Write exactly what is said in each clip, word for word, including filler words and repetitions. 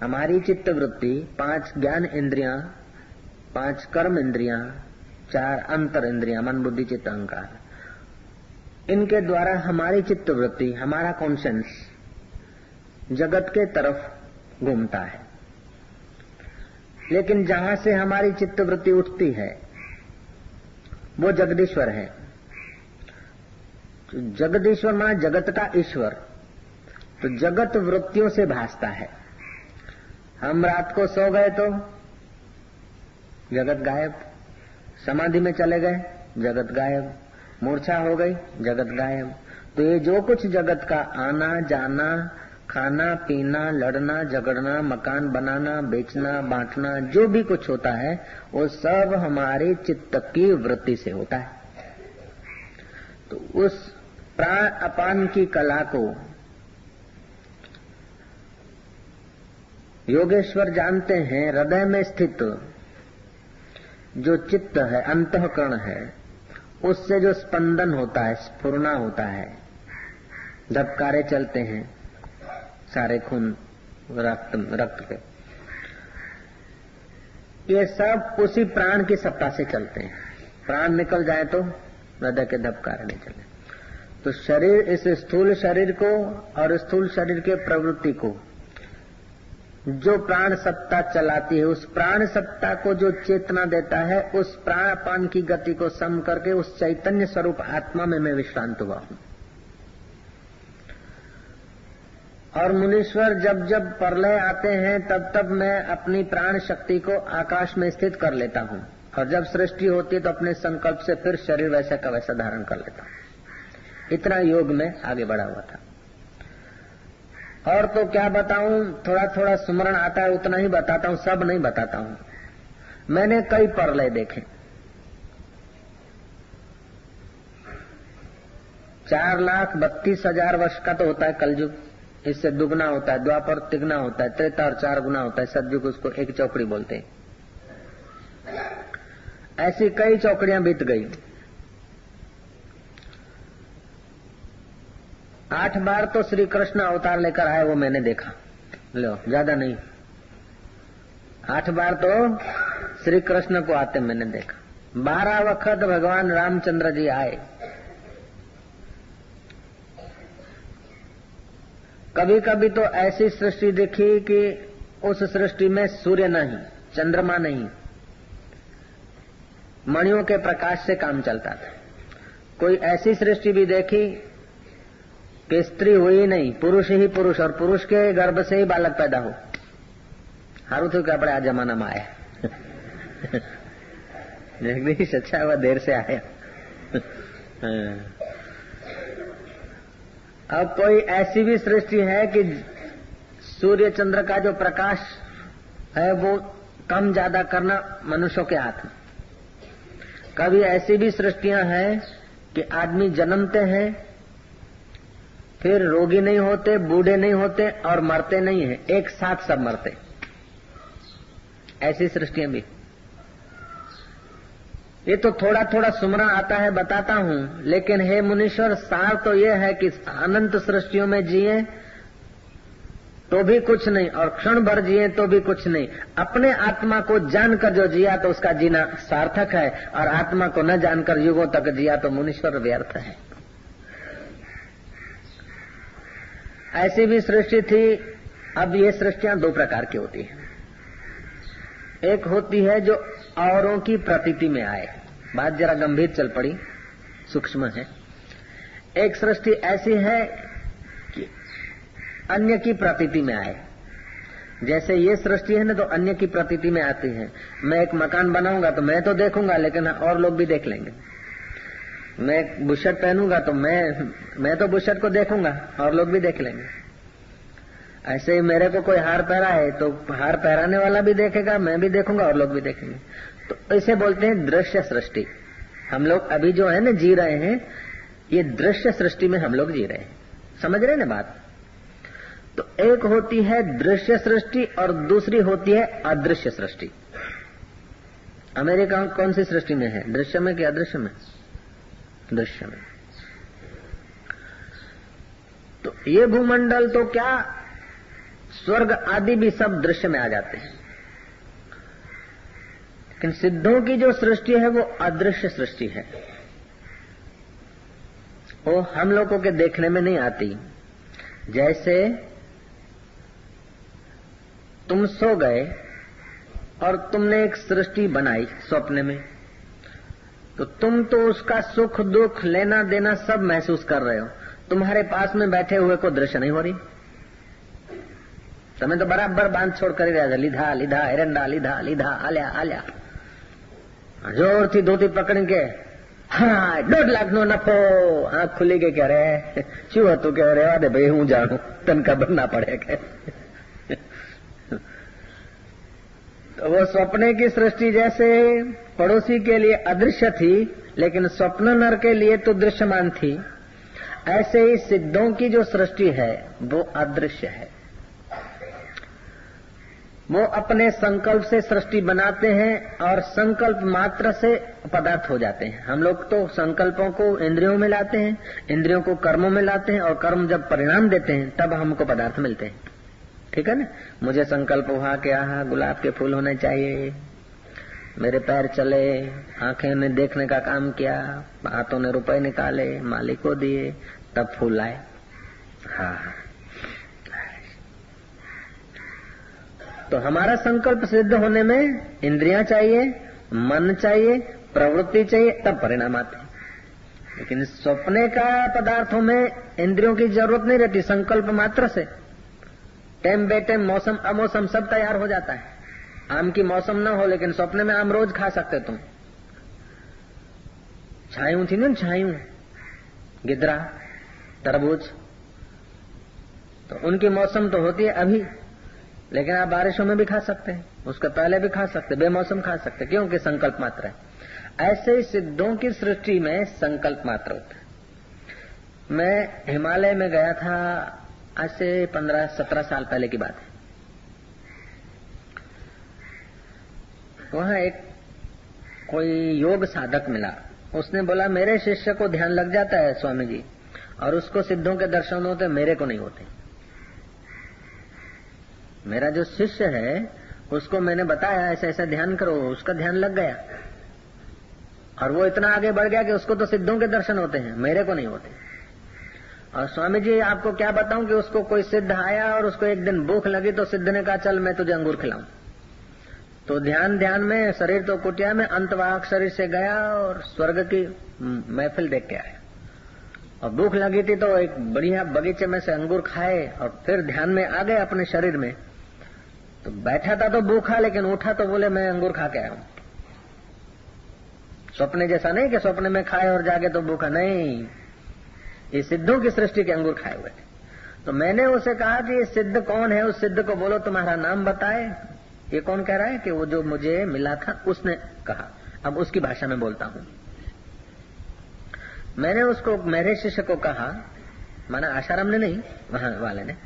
हमारी चित्तवृत्ति पांच ज्ञान इंद्रियां, पांच कर्म इंद्रियां, चार अंतर इंद्रियां मन बुद्धि चित्त अहंकार, इनके द्वारा हमारी चित्तवृत्ति हमारा कॉन्शियस जगत के तरफ घूमता है। लेकिन जहां से हमारी चित्तवृत्ति उठती है वो जगदीश्वर है। जगदीश्वर माने जगत का ईश्वर, तो जगत वृत्तियों से भासता है। हम रात को सो गए तो जगत गायब, समाधि में चले गए जगत गायब, मूर्छा हो गई जगत गायब। तो ये जो कुछ जगत का आना जाना, खाना पीना, लड़ना झगड़ना, मकान बनाना, बेचना, बांटना, जो भी कुछ होता है वो सब हमारे चित्त की वृत्ति से होता है। तो उस प्राण अपान की कला को योगेश्वर जानते हैं। हृदय में स्थित जो चित्त है, अंतःकरण है, उससे जो स्पंदन होता है, स्फुरना होता है, धबकारे चलते हैं सारे खून रक्त रक्त पे, ये सब उसी प्राण की सत्ता से चलते हैं। प्राण निकल जाए तो हृदय के धबकारे नहीं चले। तो शरीर, इस स्थूल शरीर को और स्थूल शरीर के प्रवृत्ति को जो प्राण सत्ता चलाती है, उस प्राण सत्ता को जो चेतना देता है, उस प्राण अपान की गति को सम करके उस चैतन्य स्वरूप आत्मा में मैं विश्रांत हुआ हूं। और मुनीश्वर जब जब प्रलय आते हैं तब तब मैं अपनी प्राण शक्ति को आकाश में स्थित कर लेता हूं, और जब सृष्टि होती है तो अपने संकल्प से फिर शरीर वैसा का वैसा धारण कर लेता हूं। इतना योग में आगे बढ़ा हुआ था। और तो क्या बताऊं, थोड़ा थोड़ा स्मरण आता है, उतना ही बताता हूं, सब नहीं बताता हूं। मैंने कई प्रलय देखे, चार लाख बत्तीस हजार वर्ष का तो होता है कलयुग, इससे दुगना होता है, द्वापर तिगना होता है, त्रेता और चार गुना होता है, सदयुग उसको एक चौकड़ी बोलते हैं। ऐसी कई चौकड़ियां बीत गई। आठ बार तो श्री कृष्ण अवतार लेकर आए, वो मैंने देखा, लो ज्यादा नहीं, आठ बार तो श्री कृष्ण को आते मैंने देखा। बारह वक्त भगवान रामचंद्र जी आए। कभी कभी तो ऐसी सृष्टि देखी कि उस सृष्टि में सूर्य नहीं, चंद्रमा नहीं, मणियों के प्रकाश से काम चलता था। कोई ऐसी सृष्टि भी देखी कि स्त्री हुई नहीं, पुरुष ही पुरुष, और पुरुष के गर्भ से ही बालक पैदा हो। हारू तो क्या पड़े, आज जमाना में आया जगदीश, अच्छा हुआ देर से आया। अब कोई ऐसी भी सृष्टि है कि सूर्य चंद्र का जो प्रकाश है वो कम ज्यादा करना मनुष्यों के हाथ में। कभी ऐसी भी सृष्टियां हैं कि आदमी जन्मते हैं, फिर रोगी नहीं होते, बूढ़े नहीं होते और मरते नहीं हैं, एक साथ सब मरते, ऐसी सृष्टियां भी। ये तो थोड़ा थोड़ा सुमरा आता है, बताता हूं। लेकिन हे मुनीश्वर, सार तो ये है कि अनंत सृष्टियों में जिए तो भी कुछ नहीं, और क्षण भर जिए तो भी कुछ नहीं। अपने आत्मा को जानकर जो जिया तो उसका जीना सार्थक है, और आत्मा को न जानकर युगों तक जिया तो मुनीश्वर व्यर्थ है। ऐसी भी सृष्टि थी। अब ये सृष्टियां दो प्रकार की होती है। एक होती है जो औरों की प्रतीति में आए, बात जरा गंभीर चल पड़ी, सूक्ष्म है। एक सृष्टि ऐसी है कि अन्य की प्रतीति में आए, जैसे ये सृष्टि है ना, तो अन्य की प्रतीति में आती है। मैं एक मकान बनाऊंगा तो मैं तो देखूंगा, लेकिन और लोग भी देख लेंगे। मैं एक बुशर्ट पहनूंगा तो मैं मैं तो बुशर्ट को देखूंगा और लोग भी देख लेंगे। ऐसे ही मेरे को कोई हार पहराए तो हार पहराने वाला भी देखेगा, मैं भी देखूंगा और लोग भी देखेंगे। तो इसे बोलते हैं दृश्य सृष्टि। हम लोग अभी जो है ना जी रहे हैं, ये दृश्य सृष्टि में हम लोग जी रहे हैं, समझ रहे हैं ना बात। तो एक होती है दृश्य सृष्टि और दूसरी होती है अदृश्य सृष्टि। अमेरिका कौन सी सृष्टि में है, दृश्य में कि अदृश्य में? दृश्य में। तो ये भूमंडल तो क्या स्वर्ग आदि भी सब दृश्य में आ जाते हैं। लेकिन सिद्धों की जो सृष्टि है वो अदृश्य सृष्टि है, वो हम लोगों के देखने में नहीं आती। जैसे तुम सो गए और तुमने एक सृष्टि बनाई स्वप्न में, तो तुम तो उसका सुख दुख लेना देना सब महसूस कर रहे हो, तुम्हारे पास में बैठे हुए को दृश्य नहीं हो रही। तुम्हें तो बराबर बांध छोड़ कर रहा था, लिधा लिधा हिरंडा लिधा लिधा आलिया आलिया, जोर थी धोती पकड़ के, हाँ डेढ़ लाख नो नफो, आँख खुली के कह रहे क्यों तू कह रहे वादे भाई हूँ जानू तन का बनना पड़ेगा। तो वो सपने की सृष्टि जैसे पड़ोसी के लिए अदृश्य थी, लेकिन स्वप्न नर के लिए तो दृश्यमान थी, ऐसे ही सिद्धों की जो सृष्टि है वो अदृश्य है। वो अपने संकल्प से सृष्टि बनाते हैं और संकल्प मात्र से पदार्थ हो जाते हैं। हम लोग तो संकल्पों को इंद्रियों में लाते हैं, इंद्रियों को कर्मों में लाते हैं, और कर्म जब परिणाम देते हैं तब हमको पदार्थ मिलते हैं। ठीक है ना? मुझे संकल्प हुआ कि आहा गुलाब के फूल होने चाहिए, मेरे पैर चले, आंखें ने देखने का काम किया, हाथों ने रुपए निकाले, मालिक को दिए, तब फूल आए। हाँ, तो हमारा संकल्प सिद्ध होने में इंद्रियां चाहिए, मन चाहिए, प्रवृत्ति चाहिए, तब परिणाम आते। लेकिन सपने का पदार्थों में इंद्रियों की जरूरत नहीं रहती, संकल्प मात्र से टाइम बे टाइम मौसम अमौसम सब तैयार हो जाता है। आम की मौसम ना हो लेकिन सपने में आम रोज खा सकते तुम। छायू थी ना, छायू, गिदरा, तरबूज, तो उनकी मौसम तो होती है अभी, लेकिन आप बारिशों में भी खा सकते हैं, उसके पहले भी खा सकते, बेमौसम खा सकते, क्योंकि संकल्प मात्र है। ऐसे ही सिद्धों की सृष्टि में संकल्प मात्र होता है। मैं हिमालय में गया था, आज से पंद्रह सत्रह साल पहले की बात है। वहाँ एक कोई योग साधक मिला, उसने बोला मेरे शिष्य को ध्यान लग जाता है स्वामी जी, और उसको सिद्धों के दर्शन होते, मेरे को नहीं होते। मेरा जो शिष्य है उसको मैंने बताया ऐसा ऐसा ध्यान करो, उसका ध्यान लग गया और वो इतना आगे बढ़ गया कि उसको तो सिद्धों के दर्शन होते हैं, मेरे को नहीं होते। और स्वामी जी आपको क्या बताऊं कि उसको कोई सिद्ध आया और उसको एक दिन भूख लगी तो सिद्ध ने कहा चल मैं तुझे अंगूर खिलाऊं। तो ध्यान ध्यान में शरीर तो कुटिया में, अंतवाहक शरीर से गया और स्वर्ग की महफिल देख के आया। और भूख लगी थी तो एक बढ़िया बगीचे में से अंगूर खाए और फिर ध्यान में आ गए अपने शरीर में। तो बैठा था तो भूखा, लेकिन उठा तो बोले मैं अंगूर खा के आया हूं। सपने जैसा नहीं कि सपने में खाए और जागे तो भूखा, नहीं, ये सिद्धों की सृष्टि के अंगूर खाए हुए थे। तो मैंने उसे कहा कि ये सिद्ध कौन है, उस सिद्ध को बोलो तुम्हारा नाम बताए। ये कौन कह रहा है कि वो जो मुझे मिला था उसने कहा, अब उसकी भाषा में बोलता हूँ। मैंने उसको, मेरे शिष्य को कहा, माना आशाराम ने नहीं, वहां वाले ने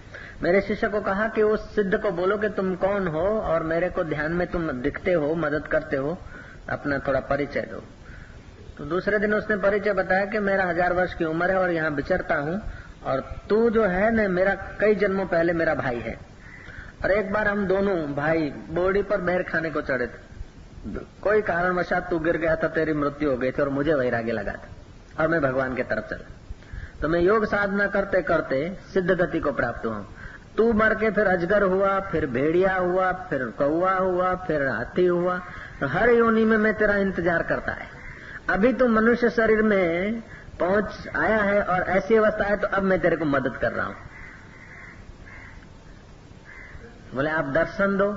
मेरे शिष्य को कहा कि उस सिद्ध को बोलो कि तुम कौन हो और मेरे को ध्यान में तुम दिखते हो, मदद करते हो, अपना थोड़ा परिचय दो। तो दूसरे दिन उसने परिचय बताया कि मेरा हजार वर्ष की उम्र है और यहाँ विचरता हूँ, और तू जो है ना मेरा कई जन्मों पहले मेरा भाई है, और एक बार हम दोनों भाई बोड़ी पर बहर खाने को चढ़े थे, कोई कारणवशात तू गिर गया था, तेरी मृत्यु हो गई थी और मुझे वैराग्य लगा था और मैं भगवान की तरफ चला। तो मैं योग साधना करते करते सिद्ध गति को प्राप्त हुआ। तू मर के फिर अजगर हुआ, फिर भेड़िया हुआ, फिर कौआ हुआ, फिर हाथी हुआ, तो हर योनि में मैं तेरा इंतजार करता है। अभी तो मनुष्य शरीर में पहुंच आया है और ऐसी अवस्था है, तो अब मैं तेरे को मदद कर रहा हूं। बोले आप दर्शन दो।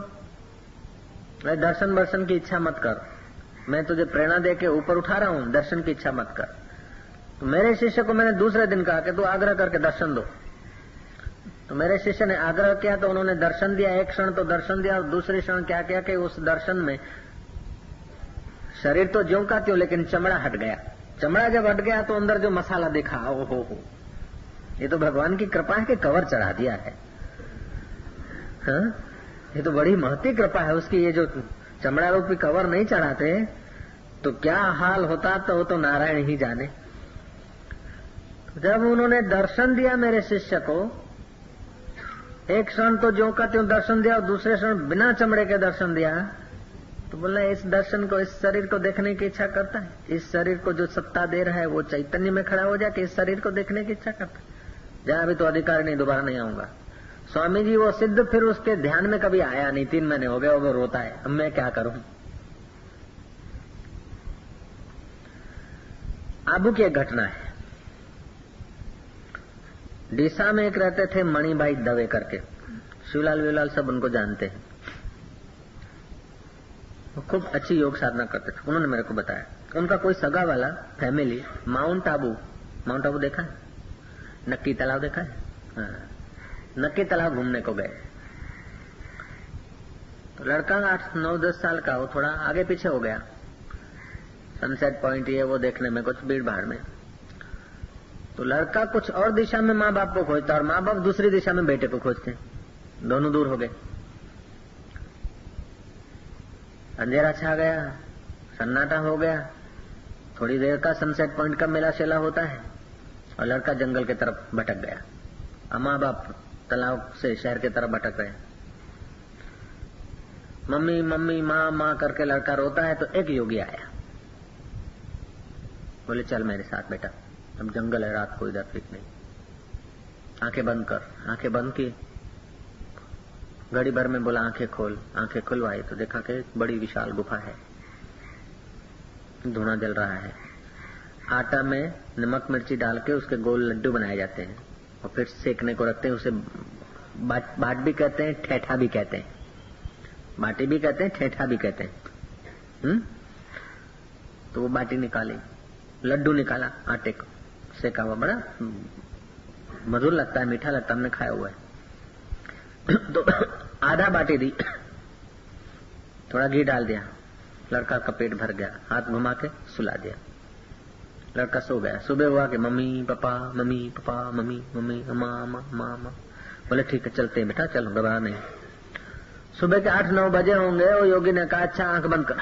मैं दर्शन वर्शन की इच्छा मत कर, मैं तुझे प्रेरणा दे के ऊपर उठा रहा हूं, दर्शन की इच्छा मत कर। तो मेरे शिष्य को मैंने दूसरे दिन कहा कि तू आग्रह करके दर्शन दो। तो मेरे शिष्य ने आग्रह किया तो उन्होंने दर्शन दिया, एक क्षण तो दर्शन दिया, और दूसरे क्षण क्या किया कि उस दर्शन में शरीर तो ज्यों का त्यों, लेकिन चमड़ा हट गया। चमड़ा जब हट गया तो अंदर जो मसाला दिखा, ओ हो हो, ये तो भगवान की कृपा है कि कवर चढ़ा दिया है। हाँ? ये तो बड़ी महती कृपा है उसकी, ये जो चमड़ा रूपी कवर नहीं चढ़ाते तो क्या हाल होता, तो वो तो नारायण ही जाने। जब उन्होंने दर्शन दिया मेरे शिष्य को, एक क्षण तो जो का त्यों दर्शन दिया और दूसरे क्षण बिना चमड़े के दर्शन दिया, तो बोला इस दर्शन को, इस शरीर को देखने की इच्छा करता है, इस शरीर को जो सत्ता दे रहा है वो चैतन्य में खड़ा हो जाए कि इस शरीर को देखने की इच्छा करता है, जहाँ भी तो अधिकार नहीं, दोबारा नहीं आऊंगा। स्वामी जी वो सिद्ध फिर उसके ध्यान में कभी आया नहीं, तीन महीने हो गए वो रोता है, अब मैं क्या करूं। आबू की एक घटना है, डीसा में एक रहते थे मणिभाई दवे करके, शिवलाल विलाल सब उनको जानते हैं, वो खूब अच्छी योग साधना करते थे। उन्होंने मेरे को बताया उनका कोई सगा वाला family mount Abu, mount Abu देखा है, नक्की तालाब देखा है, हाँ। नक्की तालाब घूमने को गए तो लड़का आठ नौ दस साल का वो थोड़ा आगे पीछे हो गया, सनसेट पॉइंट ये वो देखने में कुछ भीड़ भाड़ में, तो लड़का कुछ और दिशा में माँ बाप को खोजता और माँ बाप दूसरी दिशा में बेटे को खोजते, दोनों दूर हो गए। अंधेरा छा गया, सन्नाटा हो गया, थोड़ी देर का सनसेट पॉइंट का मेला शेला होता है और लड़का जंगल की तरफ भटक गया, अम्मा बाप तालाब से शहर की तरफ भटक रहे, मम्मी मम्मी माँ माँ करके लड़का रोता है। तो एक योगी आया, बोले चल मेरे साथ बेटा, अब जंगल है, रात को इधर ठीक नहीं, आंखें बंद कर। आंखें बंद की, घड़ी भर में बोला आंखें खोल, आंखें खुलवाई तो देखा कि बड़ी विशाल गुफा है, धुआं जल रहा है, आटा में नमक मिर्ची डाल के उसके गोल लड्डू बनाए जाते हैं और फिर सेकने को रखते हैं, उसे बाट, बाट भी कहते हैं, ठेठा भी कहते हैं, बाटी भी कहते हैं, ठेठा भी कहते हैं, हम्म। तो वो बाटी निकाली, लड्डू निकाला, आटे को सेका हुआ, बड़ा मधुर लगता है, मीठा लगता है, हमने खाया हुआ है। तो आधा बाटी दी, थोड़ा घी डाल दिया, लड़का का पेट भर गया, हाथ घुमा के सुला दिया, लड़का सो गया। सुबह हुआ कि mummy papa mummy papa mummy mummy अम्मा अम्मा अम्मा। बोले ठीक है चलते हैं बेटा, चलो घबरा नहीं। सुबह के आठ नौ बजे होंगे, वो योगी ने कहा अच्छा आंख बंद कर।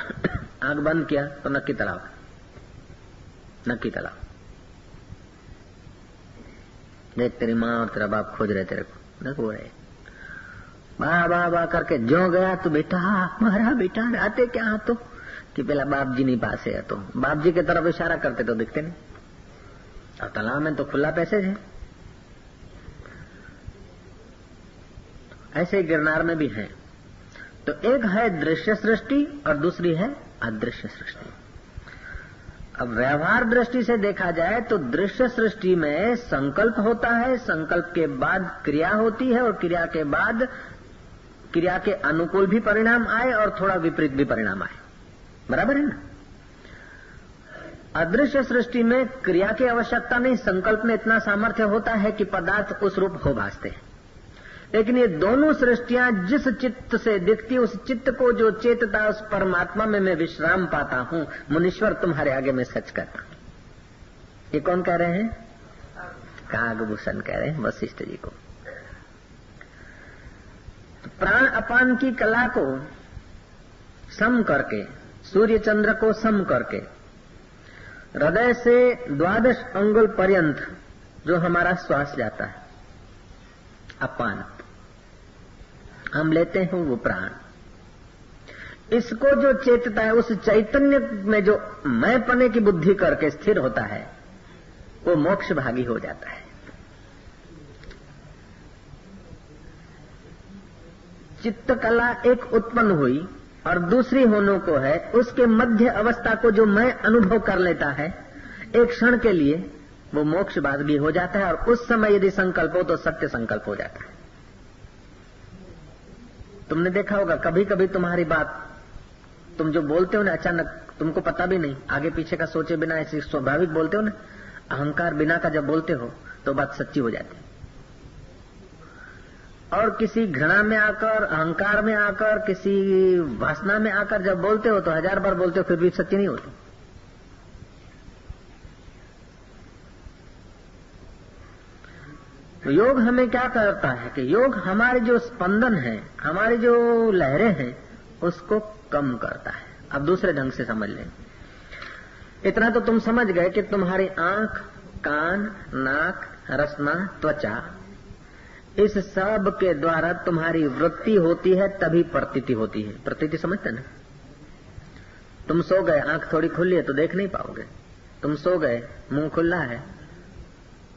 आंख बंद किया तो नक्की तालाब, नक्की तालाब, देख तेरी माँ और तेरा बाप खोज रहे तेरे को, देखो रहे बा बा बा करके जो गया। तो बेटा मारा बेटा आते क्या तो कि पहला बाप जी नहीं पास है, तो बाप जी के तरफ इशारा करते तो दिखते नहीं, और तालाब में तो खुला पैसेज है। ऐसे गिरनार में भी है, तो एक है दृश्य सृष्टि और दूसरी है अदृश्य सृष्टि। अब व्यवहार दृष्टि से देखा जाए तो दृश्य सृष्टि में संकल्प होता है, संकल्प के बाद क्रिया होती है और क्रिया के बाद क्रिया के अनुकूल भी परिणाम आए और थोड़ा विपरीत भी परिणाम आए, बराबर है ना। अदृश्य सृष्टि में क्रिया की आवश्यकता नहीं, संकल्प में इतना सामर्थ्य होता है कि पदार्थ उस रूप हो भासते हैं। लेकिन ये दोनों सृष्टियां जिस चित्त से दिखती, उस चित्त को जो चेतता, उस परमात्मा में मैं विश्राम पाता हूं, मुनीश्वर तुम्हारे आगे मैं सच कहता हूं। ये कौन कह रहे हैं? कागभूषण कह रहे हैं वशिष्ठ जी को। प्राण अपान की कला को सम करके, सूर्य चंद्र को सम करके, हृदय से द्वादश अंगुल पर्यंत जो हमारा श्वास जाता है अपान, हम लेते हैं वो प्राण, इसको जो चेतता है, उस चैतन्य में जो मैं पने की बुद्धि करके स्थिर होता है, वो मोक्ष भागी हो जाता है। चित्त कला एक उत्पन्न हुई और दूसरी होने को है, उसके मध्य अवस्था को जो मैं अनुभव कर लेता है एक क्षण के लिए, वो मोक्ष बाद भी हो जाता है। और उस समय यदि संकल्प हो तो सत्य संकल्प हो जाता है। तुमने देखा होगा कभी कभी तुम्हारी बात, तुम जो बोलते हो ना, अचानक तुमको पता भी नहीं, आगे पीछे का सोचे बिना ऐसे स्वाभाविक बोलते हो ना, अहंकार बिना का जब बोलते हो तो बात सच्ची हो जाती है। और किसी घृणा में आकर, अहंकार में आकर, किसी वासना में आकर जब बोलते हो तो हजार बार बोलते हो फिर भी सच्ची नहीं होती। तो योग हमें क्या करता है कि योग हमारे जो स्पंदन है, हमारी जो लहरें हैं, उसको कम करता है। अब दूसरे ढंग से समझ लें, इतना तो तुम समझ गए कि तुम्हारी आंख, कान, नाक, रसना, त्वचा, इस सब के द्वारा तुम्हारी वृत्ति होती है तभी प्रतीति होती है। प्रतीति समझते ना? तुम सो गए, आंख थोड़ी खुली है तो देख नहीं पाओगे। तुम सो गए, मुंह खुला है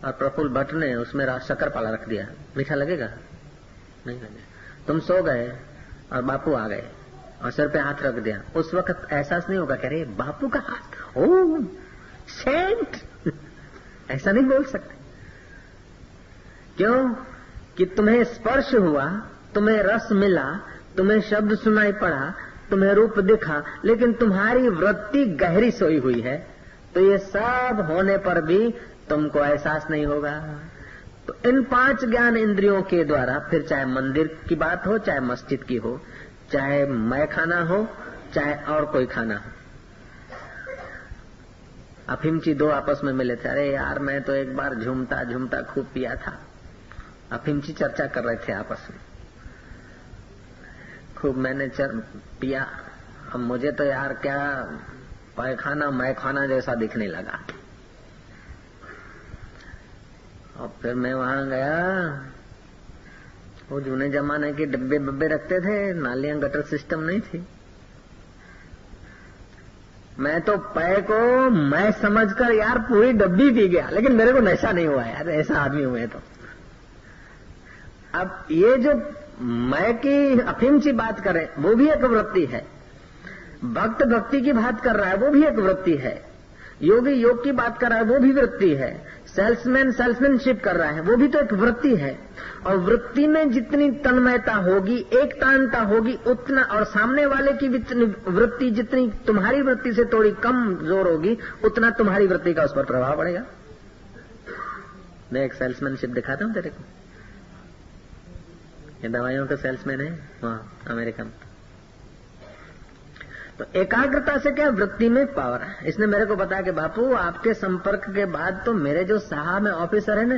और प्रफुल्ल भट्ट ने उसमें शक्कर पाला रख दिया, मीठा लगेगा? नहीं लगेगा। तुम सो गए और बापू आ गए और सर पे हाथ रख दिया, उस वक्त एहसास नहीं होगा कि अरे बापू का हाथ, ओ सेंट, ऐसा नहीं बोल सकते। क्यों? कि तुम्हें स्पर्श हुआ, तुम्हें रस मिला, तुम्हें शब्द सुनाई पड़ा, तुम्हें रूप दिखा, लेकिन तुम्हारी वृत्ति गहरी सोई हुई है, तो ये सब होने पर भी तुमको एहसास नहीं होगा। तो इन पांच ज्ञान इंद्रियों के द्वारा, फिर चाहे मंदिर की बात हो, चाहे मस्जिद की हो, चाहे मैं खाना हो, चाहे और कोई खाना हो। अफीमची दो आपस में मिले थे, अरे यार मैं तो एक बार झूमता झूमता खूब पिया था। अफीमची चर्चा कर रहे थे आपस में, खूब मैंने पिया, अब मुझे तो यार क्या पैखाना मैं खाना जैसा दिखने लगा। और फिर मैं वहां गया, वो जूने जमाने के डब्बे बब्बे रखते थे, नालियां गटर सिस्टम नहीं थी। मैं तो पै को मैं समझकर यार पूरी डब्बी पी गया, लेकिन मेरे को नशा नहीं हुआ यार, ऐसा आदमी हुए तो। अब ये जो मैं की अफीम की बात करें वो भी एक वृत्ति है, भक्त भक्ति की बात कर रहा है वो भी एक वृत्ति है, योगी योग की बात कर रहा है वो भी वृत्ति है, सेल्समैन सेल्समैनशिप कर रहा है वो भी तो एक वृत्ति है। और वृत्ति में जितनी तन्मयता होगी, एकतानता होगी, उतना और सामने वाले की वृत्ति जितनी तुम्हारी वृत्ति से थोड़ी कम जोर होगी, उतना तुम्हारी वृत्ति का उस पर प्रभाव पड़ेगा। मैं एक सेल्समैनशिप दिखाता हूँ तेरे को, ये दवाइयों का सेल्समैन है वहाँ अमेरिका में। तो एकाग्रता से क्या, वृत्ति में पावर है। इसने मेरे को बताया कि बापू आपके संपर्क के बाद तो मेरे जो साहब है ऑफिसर है ना,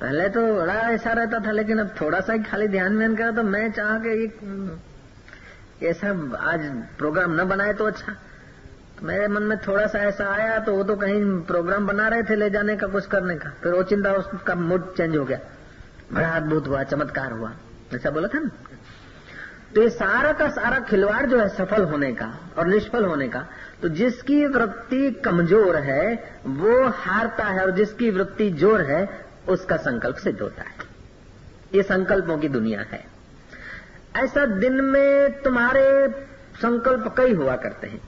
पहले तो बड़ा ऐसा रहता था, लेकिन अब थोड़ा सा ही खाली ध्यान में करा, तो मैं चाह के ऐसा आज प्रोग्राम न बनाए तो अच्छा। मेरे मन में थोड़ा सा ऐसा आया, तो वो तो कहीं प्रोग्राम बना रहे थे ले जाने का, कुछ करने का। फिर वो चिंता, उसका मूड चेंज हो गया, बड़ा अद्भुत हुआ, चमत्कार हुआ, ऐसा बोला था ना। तो ये सारा का सारा खिलवाड़ जो है सफल होने का और निष्फल होने का, तो जिसकी वृत्ति कमजोर है वो हारता है, और जिसकी वृत्ति जोर है उसका संकल्प सिद्ध होता है। ये संकल्पों की दुनिया है। ऐसा दिन में तुम्हारे संकल्प कई हुआ करते हैं।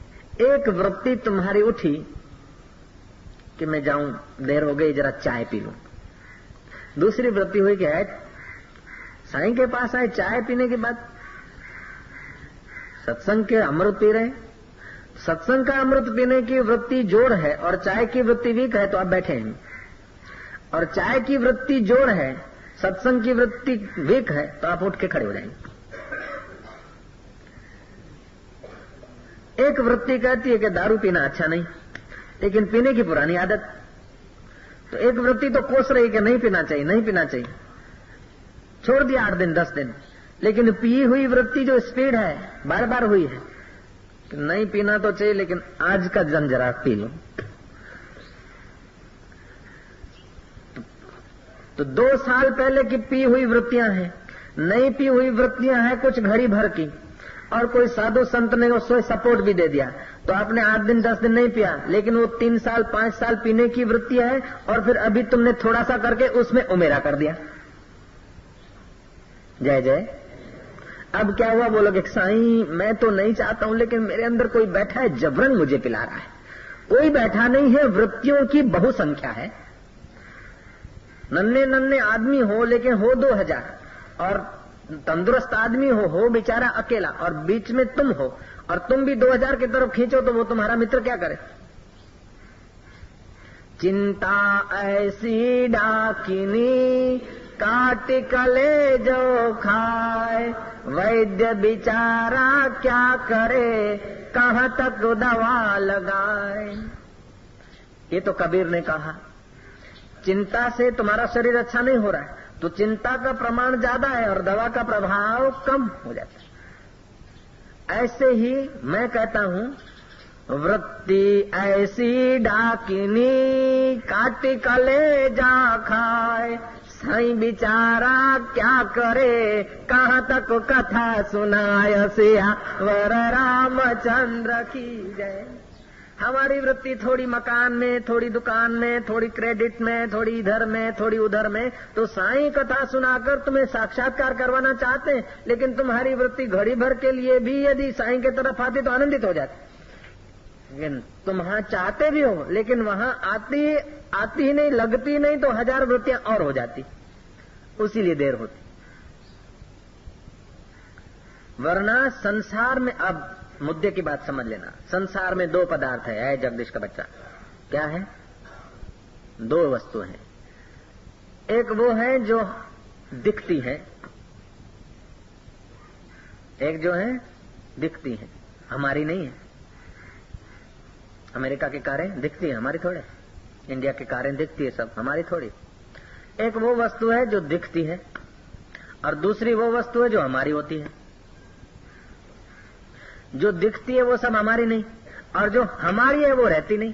एक वृत्ति तुम्हारी उठी कि मैं जाऊं, देर हो गई, जरा चाय पी लूं। दूसरी वृत्ति हुई कि है साईं के पास आए, चाय पीने के बाद सत्संग के अमृत पी रहे। सत्संग का अमृत पीने की वृत्ति जोर है और चाय की वृत्ति वीक है, तो आप बैठे हैं। और चाय की वृत्ति जोर है, सत्संग की वृत्ति वीक है, तो आप उठ के खड़े हो जाएंगे। एक वृत्ति कहती है कि दारू पीना अच्छा नहीं, लेकिन पीने की पुरानी आदत, तो एक वृत्ति तो कोस रही कि नहीं पीना चाहिए, नहीं पीना चाहिए, छोड़ दिया आठ दिन दस दिन। लेकिन पी हुई वृत्ति जो स्पीड है, बार बार हुई है, नहीं पीना तो चाहिए, लेकिन आज का जन जरा पी लो। तो दो साल पहले की पी हुई वृत्तियां हैं, नई पी हुई वृत्तियां हैं कुछ घड़ी भर की, और कोई साधु संत ने उसको सपोर्ट भी दे दिया, तो आपने आठ दिन दस दिन नहीं पिया, लेकिन वो तीन साल पांच साल पीने की वृत्ति है, और फिर अभी तुमने थोड़ा सा करके उसमें उमेरा कर दिया। जय जय। अब क्या हुआ? बोलोगे साईं मैं तो नहीं चाहता हूं, लेकिन मेरे अंदर कोई बैठा है जबरन मुझे पिला रहा है। कोई बैठा नहीं है, वृत्तियों की बहुसंख्या है। नन्हे नन्हे आदमी हो, लेकिन हो दो हजार, और तंदुरुस्त आदमी हो हो बेचारा अकेला, और बीच में तुम हो, और तुम भी दो हजार की तरफ खींचो तो वो तुम्हारा मित्र क्या करे? चिंता ऐसी डाकिनी काट कले जो खाए, वैद्य बिचारा क्या करे, कहाँ तक दवा लगाए। ये तो कबीर ने कहा, चिंता से तुम्हारा शरीर अच्छा नहीं हो रहा है, तो चिंता का प्रमाण ज्यादा है और दवा का प्रभाव कम हो जाता है। ऐसे ही मैं कहता हूँ, वृत्ति ऐसी डाकिनी काट कले जा खाए, साईं बिचारा क्या करे, कहाँ तक कथा सुनाय सिया वर रामचंद्र की जय। हमारी वृत्ति थोड़ी मकान में, थोड़ी दुकान में, थोड़ी क्रेडिट में, थोड़ी इधर में, थोड़ी उधर में। तो साईं कथा सुनाकर तुम्हें साक्षात्कार करवाना चाहते हैं, लेकिन तुम्हारी वृत्ति घड़ी भर के लिए भी यदि साईं के तरफ आती तो आनंदित हो जाती। लेकिन तुम वहाँ चाहते भी हो, लेकिन वहाँ आती आती ही नहीं, लगती नहीं, तो हजार वृत्तियां और हो जाती, उसीलिए देर होती। वरना संसार में, अब मुद्दे की बात समझ लेना, संसार में दो पदार्थ है, है जगदीश का बच्चा। क्या है? दो वस्तु हैं। एक वो है जो दिखती है, एक जो है दिखती है, हमारी नहीं है। अमेरिका की कारें दिखती है, हमारी थोड़े। इंडिया की कारें दिखती है, सब हमारी थोड़ी। एक वो वस्तु है जो दिखती है, और दूसरी वो वस्तु है जो हमारी होती है। जो दिखती है वो सब हमारी नहीं, और जो हमारी है वो रहती नहीं।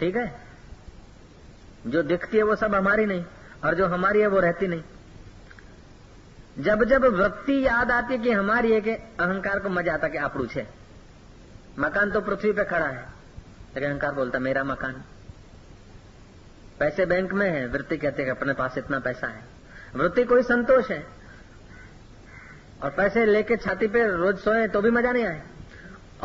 ठीक है? जो दिखती है वो सब हमारी नहीं, और जो हमारी है वो रहती नहीं। जब जब वृत्ति याद आती है कि हमारी है, कि अहंकार को मजा आता कि आपड़ू छे। मकान तो पृथ्वी पे खड़ा है, लेकिन अहंकार बोलता मेरा मकान। पैसे बैंक में है, वृत्ति कहते कि अपने पास इतना पैसा है। वृत्ति कोई संतोष है, और पैसे लेके छाती पे रोज सोए तो भी मजा नहीं आए।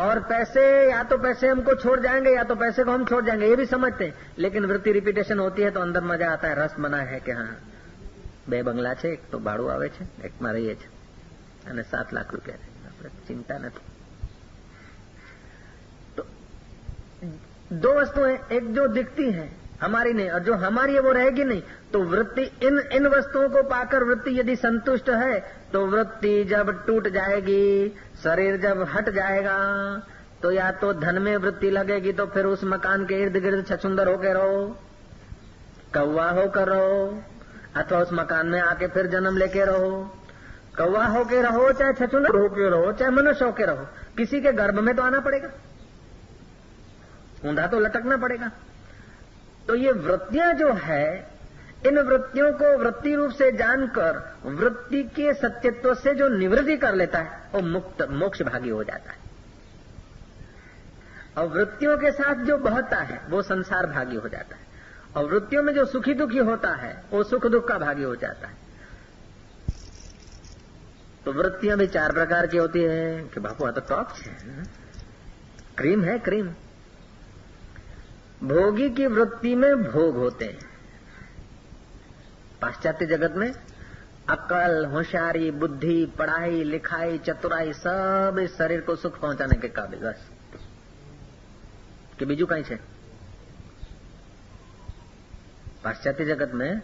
और पैसे, या तो पैसे हमको छोड़ जाएंगे, या तो पैसे को हम छोड़ जाएंगे, ये भी समझते हैं। लेकिन वृत्ति रिपीटेशन होती है तो अंदर मजा आता है, रस बना है कि हाँ बे बंगला छे, एक तो भाड़ू आवे छे, एक मारे ये छे, અને सात लाख રૂપિયા છે, આપણે चिंता નથી। तो दो वस्तुएं, एक जो दिखती है हमारी नहीं, और जो हमारी है वो रहेगी नहीं। तो वृत्ति इन इन वस्तुओं को पाकर वृत्ति यदि संतुष्ट है, तो वृत्ति जब टूट जाएगी, शरीर जब हट जाएगा, तो या तो धन में वृत्ति लगेगी, तो फिर उस मकान के इर्द गिर्द छछुंदर होकर रहो, कौवा होकर रहो, अथवा उस मकान में आके फिर जन्म लेके रहो। कौवा होके रहो, चाहे छछुंदर होके रहो, चाहे मनुष्य होके रहो, किसी के गर्भ में तो आना पड़ेगा, ऊंधा तो लटकना पड़ेगा। तो ये वृत्तियां जो है, इन वृत्तियों को वृत्ति रूप से जानकर वृत्ति के सत्यत्व से जो निवृत्ति कर लेता है वो मुक्त मोक्ष भागी हो जाता है, और वृत्तियों के साथ जो बहता है वो संसार भागी हो जाता है, और वृत्तियों में जो सुखी दुखी होता है वो सुख दुख का भागी हो जाता है। तो वृत्तियां भी चार प्रकार की होती है कि बापू तो टॉप है, क्रीम है, क्रीम। भोगी की वृत्ति में भोग होते हैं। पाश्चात्य जगत में अकल, होशियारी, बुद्धि, पढ़ाई लिखाई, चतुराई सब इस शरीर को सुख पहुंचाने के काबिल, बस कि बीजू कहीं छे। पाश्चात्य जगत में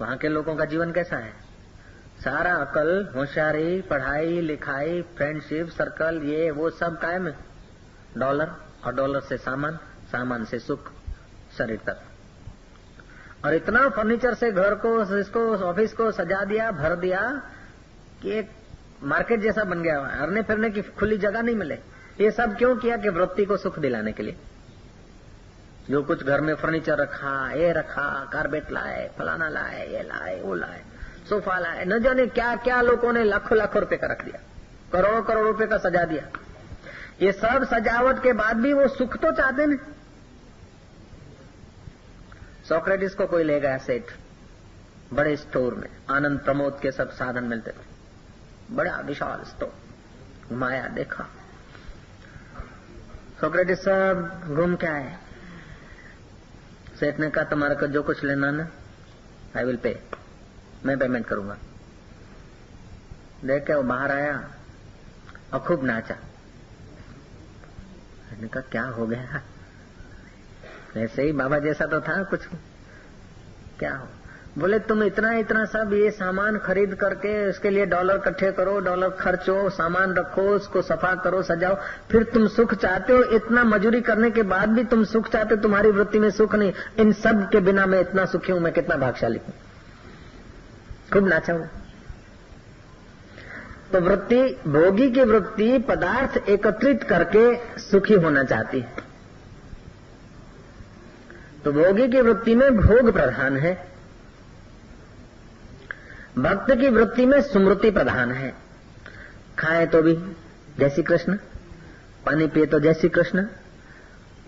वहां के लोगों का जीवन कैसा है? सारा अकल, होशियारी, पढ़ाई लिखाई, फ्रेंडशिप सर्कल, ये वो सब कायम है। डॉलर, और डॉलर से सामान, सामान से सुख, शरीर तक। और इतना फर्नीचर से घर को, इसको, ऑफिस को सजा दिया, भर दिया कि एक मार्केट जैसा बन गया, हरने फिरने की खुली जगह नहीं मिले। ये सब क्यों किया? कि वृत्ति को सुख दिलाने के लिए। जो कुछ घर में फर्नीचर रखा, ये रखा, कारपेट लाए, फलाना लाए, ये लाए, वो लाए, सोफा लाए, न जाने क्या क्या लोगों ने लाखों लाखों रुपए का रख दिया, करोड़ों करोड़ों रुपए का सजा दिया। ये सब सजावट के बाद भी वो सुख तो चाहते ना। सोक्रेटिस को कोई ले गया सेठ, बड़े स्टोर में, आनंद प्रमोद के सब साधन मिलते थे, बड़ा विशाल स्टोर, घुमाया, देखा। सोक्रेटिस सब घूम के आए। सेठ ने कहा तुम्हारे को जो कुछ लेना ना, आई विल पे, मैं पेमेंट करूंगा। देख के वो बाहर आया और खूब नाचा। मैंने कहा क्या हो गया? ऐसे ही बाबा जैसा तो था, कुछ क्या हो? बोले तुम इतना इतना सब ये सामान खरीद करके उसके लिए डॉलर इकट्ठे करो, डॉलर खर्चो, सामान रखो, उसको सफा करो, सजाओ, फिर तुम सुख चाहते हो। इतना मजूरी करने के बाद भी तुम सुख चाहते हो, तुम्हारी वृत्ति में सुख नहीं। इन सब के बिना मैं इतना सुखी हूं, मैं कितना भाग्यशाली हूं। खूब नाचा हूं। तो वृत्ति, भोगी की वृत्ति पदार्थ एकत्रित करके सुखी होना चाहती है। तो भोगी की वृत्ति में भोग प्रधान है, भक्त की वृत्ति में स्मृति प्रधान है। खाए तो भी जय श्री कृष्ण, पानी पिए तो जय श्री कृष्ण,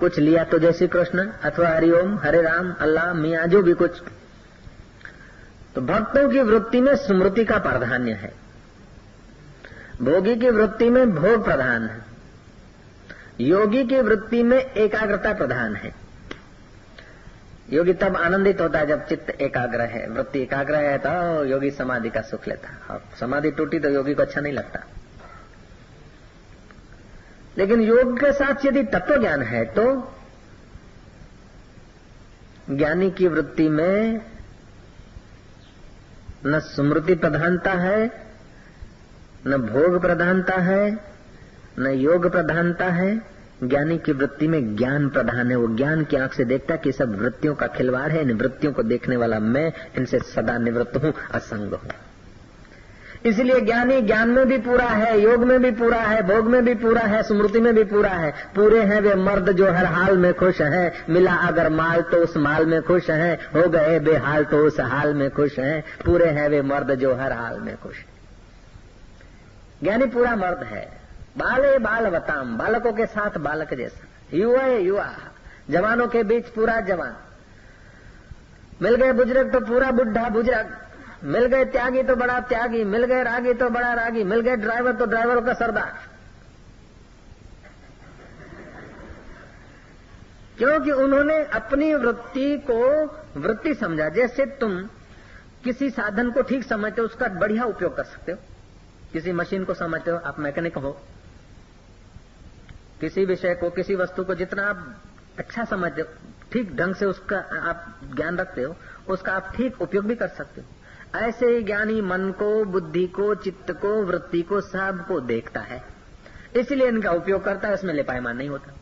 कुछ लिया तो जय श्री कृष्ण, अथवा हरिओम, हरे राम, अल्लाह, मियाँ, जो भी कुछ। तो भक्तों की वृत्ति में स्मृति का प्राधान्य है, भोगी की वृत्ति में भोग प्रधान है, योगी की वृत्ति में एकाग्रता प्रधान है। योगी तब आनंदित होता है जब चित्त एकाग्र है, वृत्ति एकाग्र है, तो योगी समाधि का सुख लेता है। और समाधि टूटी तो योगी को अच्छा नहीं लगता। लेकिन योग के साथ यदि तत्व ज्ञान है तो ज्ञानी की वृत्ति में न स्मृति प्रधानता है, न भोग प्रधानता है, न योग प्रधानता है। ज्ञानी की वृत्ति में ज्ञान प्रधान है। वो ज्ञान की आंख से देखता है कि सब वृत्तियों का खिलवाड़ है, इन वृत्तियों को देखने वाला मैं इनसे सदा निवृत्त हूँ, असंग हूँ। इसलिए ज्ञानी ज्ञान में भी पूरा है, योग में भी पूरा है, भोग में भी पूरा है, स्मृति में भी पूरा है। पूरे हैं वे मर्द जो हर हाल में खुश हैं। मिला अगर माल तो उस माल में खुश हैं, हो गए बेहाल तो उस हाल में खुश हैं। पूरे हैं वे मर्द जो हर हाल में खुश हैं। ज्ञानी पूरा मर्द है। बाले बालवताम, बालकों के साथ बालक जैसा। युवा युवा, जवानों के बीच पूरा जवान। मिल गए बुजुर्ग तो पूरा बुढ़ा बुजुर्ग, मिल गए त्यागी तो बड़ा त्यागी, मिल गए रागी तो बड़ा रागी, मिल गए ड्राइवर तो ड्राइवरों का सरदार। क्योंकि उन्होंने अपनी वृत्ति को वृत्ति समझा। जैसे तुम किसी साधन को ठीक समझते हो, उसका बढ़िया उपयोग कर सकते हो। किसी मशीन को समझते हो, आप मैकेनिक हो। किसी विषय को, किसी वस्तु को जितना आप अच्छा समझते हो, ठीक ढंग से उसका आप ज्ञान रखते हो, उसका आप ठीक उपयोग भी कर सकते हो। ऐसे ही ज्ञानी मन को, बुद्धि को, चित्त को, वृत्ति को, सब को देखता है, इसलिए इनका उपयोग करता है। उसमें लेपायमान नहीं होता।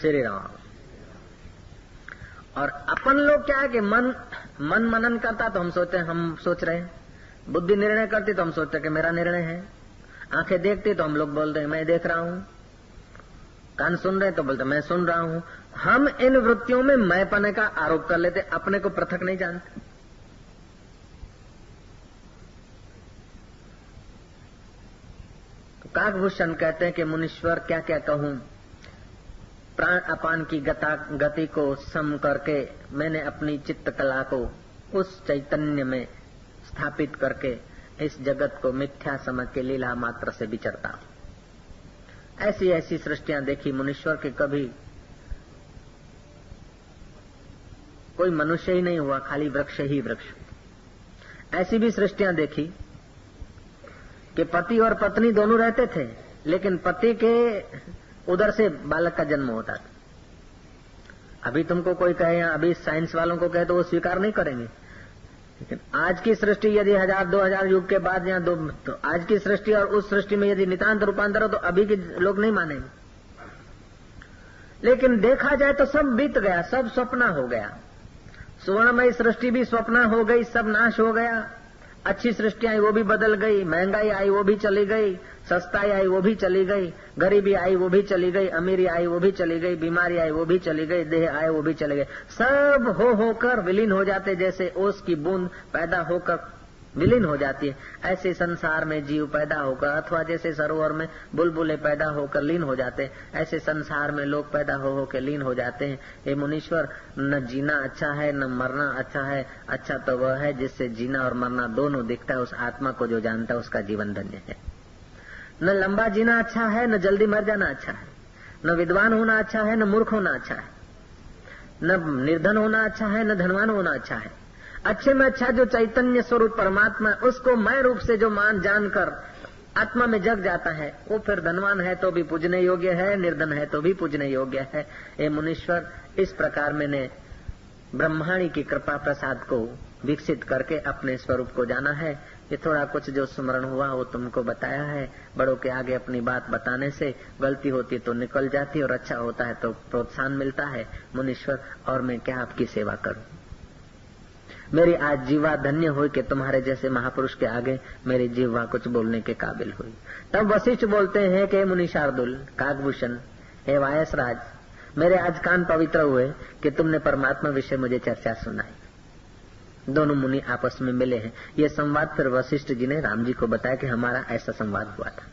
श्री राम। और अपन लोग क्या है कि मन मन मनन करता तो हम सोचते हैं, हम सोच रहे हैं। बुद्धि निर्णय करती तो हम सोचते हैं कि मेरा निर्णय है। आंखें देखती तो हम लोग बोलते हैं मैं देख रहा हूँ। कान सुन रहे तो बोलते मैं सुन रहा हूँ। हम इन वृत्तियों में मैंपने का आरोप कर लेते, अपने को पृथक नहीं जानते। काकभूषण कहते हैं कि मुनीश्वर क्या क्या कहूं, प्राण अपान की गता, गति को सम करके मैंने अपनी चित्त कला को उस चैतन्य में स्थापित करके इस जगत को मिथ्या समझ के लीला मात्र से विचरता हूं। ऐसी ऐसी सृष्टियां देखी मुनीश्वर के। कभी कोई मनुष्य ही नहीं हुआ, खाली वृक्ष ही वृक्ष। ऐसी भी सृष्टियां देखी कि पति और पत्नी दोनों रहते थे, लेकिन पति के उधर से बालक का जन्म होता था। अभी तुमको कोई कहे या अभी साइंस वालों को कहे तो वो स्वीकार नहीं करेंगे। लेकिन आज की सृष्टि यदि हजार दो हजार युग के बाद या दो तो आज की सृष्टि और उस सृष्टि में यदि नितांत रूपांतर हो तो अभी के लोग नहीं मानेंगे। लेकिन देखा जाए तो सब बीत गया, सब स्वप्न हो गया। सुवर्णमयी सृष्टि भी स्वप्न हो गई, सब नाश हो गया। अच्छी सृष्टि आई वो भी बदल गई, महंगाई आई वो भी चली गई, सस्ताई आई वो भी चली गई, गरीबी आई वो भी चली गई, अमीरी आई वो भी चली गई, बीमारी आई वो भी चली गई, देह आए वो भी चले गए। सब हो होकर विलीन हो जाते, जैसे ओस की बूंद पैदा होकर विलीन हो जाती है। ऐसे संसार में जीव पैदा होकर, अथवा जैसे सरोवर में बुलबुले पैदा होकर लीन हो जाते हैं, ऐसे संसार में लोग पैदा हो होकर लीन हो जाते हैं। हे मुनीश्वर, न जीना अच्छा है न मरना अच्छा है। अच्छा तो वह है जिससे जीना और मरना दोनों दिखता है। उस आत्मा को जो जानता है उसका जीवन धन्य है। न लंबा जीना अच्छा है, न जल्दी मर जाना अच्छा है, न विद्वान होना अच्छा है, न मूर्ख होना अच्छा है, न निर्धन होना अच्छा है, न धनवान होना अच्छा है। अच्छे में अच्छा जो चैतन्य स्वरूप परमात्मा, उसको मैं रूप से जो मान जानकर आत्मा में जग जाता है, वो फिर धनवान है तो भी पूजने योग्य है, निर्धन है तो भी पूजने योग्य है। हे मुनीश्वर, इस प्रकार मैंने ब्रह्माणी की कृपा प्रसाद को विकसित करके अपने स्वरूप को जाना है। ये थोड़ा कुछ जो स्मरण हुआ वो तुमको बताया है। बड़ों के आगे अपनी बात बताने से गलती होती तो निकल जाती, और अच्छा होता है तो प्रोत्साहन मिलता है। मुनीश्वर, और मैं क्या आपकी सेवा करूँ? मेरी आज जीवा धन्य हुई कि तुम्हारे जैसे महापुरुष के आगे मेरी जीवा कुछ बोलने के काबिल हुई। तब वशिष्ठ बोलते हैं कि मुनि शार्दुल, काकभूषण, हे वायसराज, मेरे आज कान पवित्र हुए कि तुमने परमात्मा विषय मुझे चर्चा सुनाई। दोनों मुनि आपस में मिले हैं। ये संवाद फिर वशिष्ठ जी ने राम जी को बताया कि हमारा ऐसा संवाद हुआ था।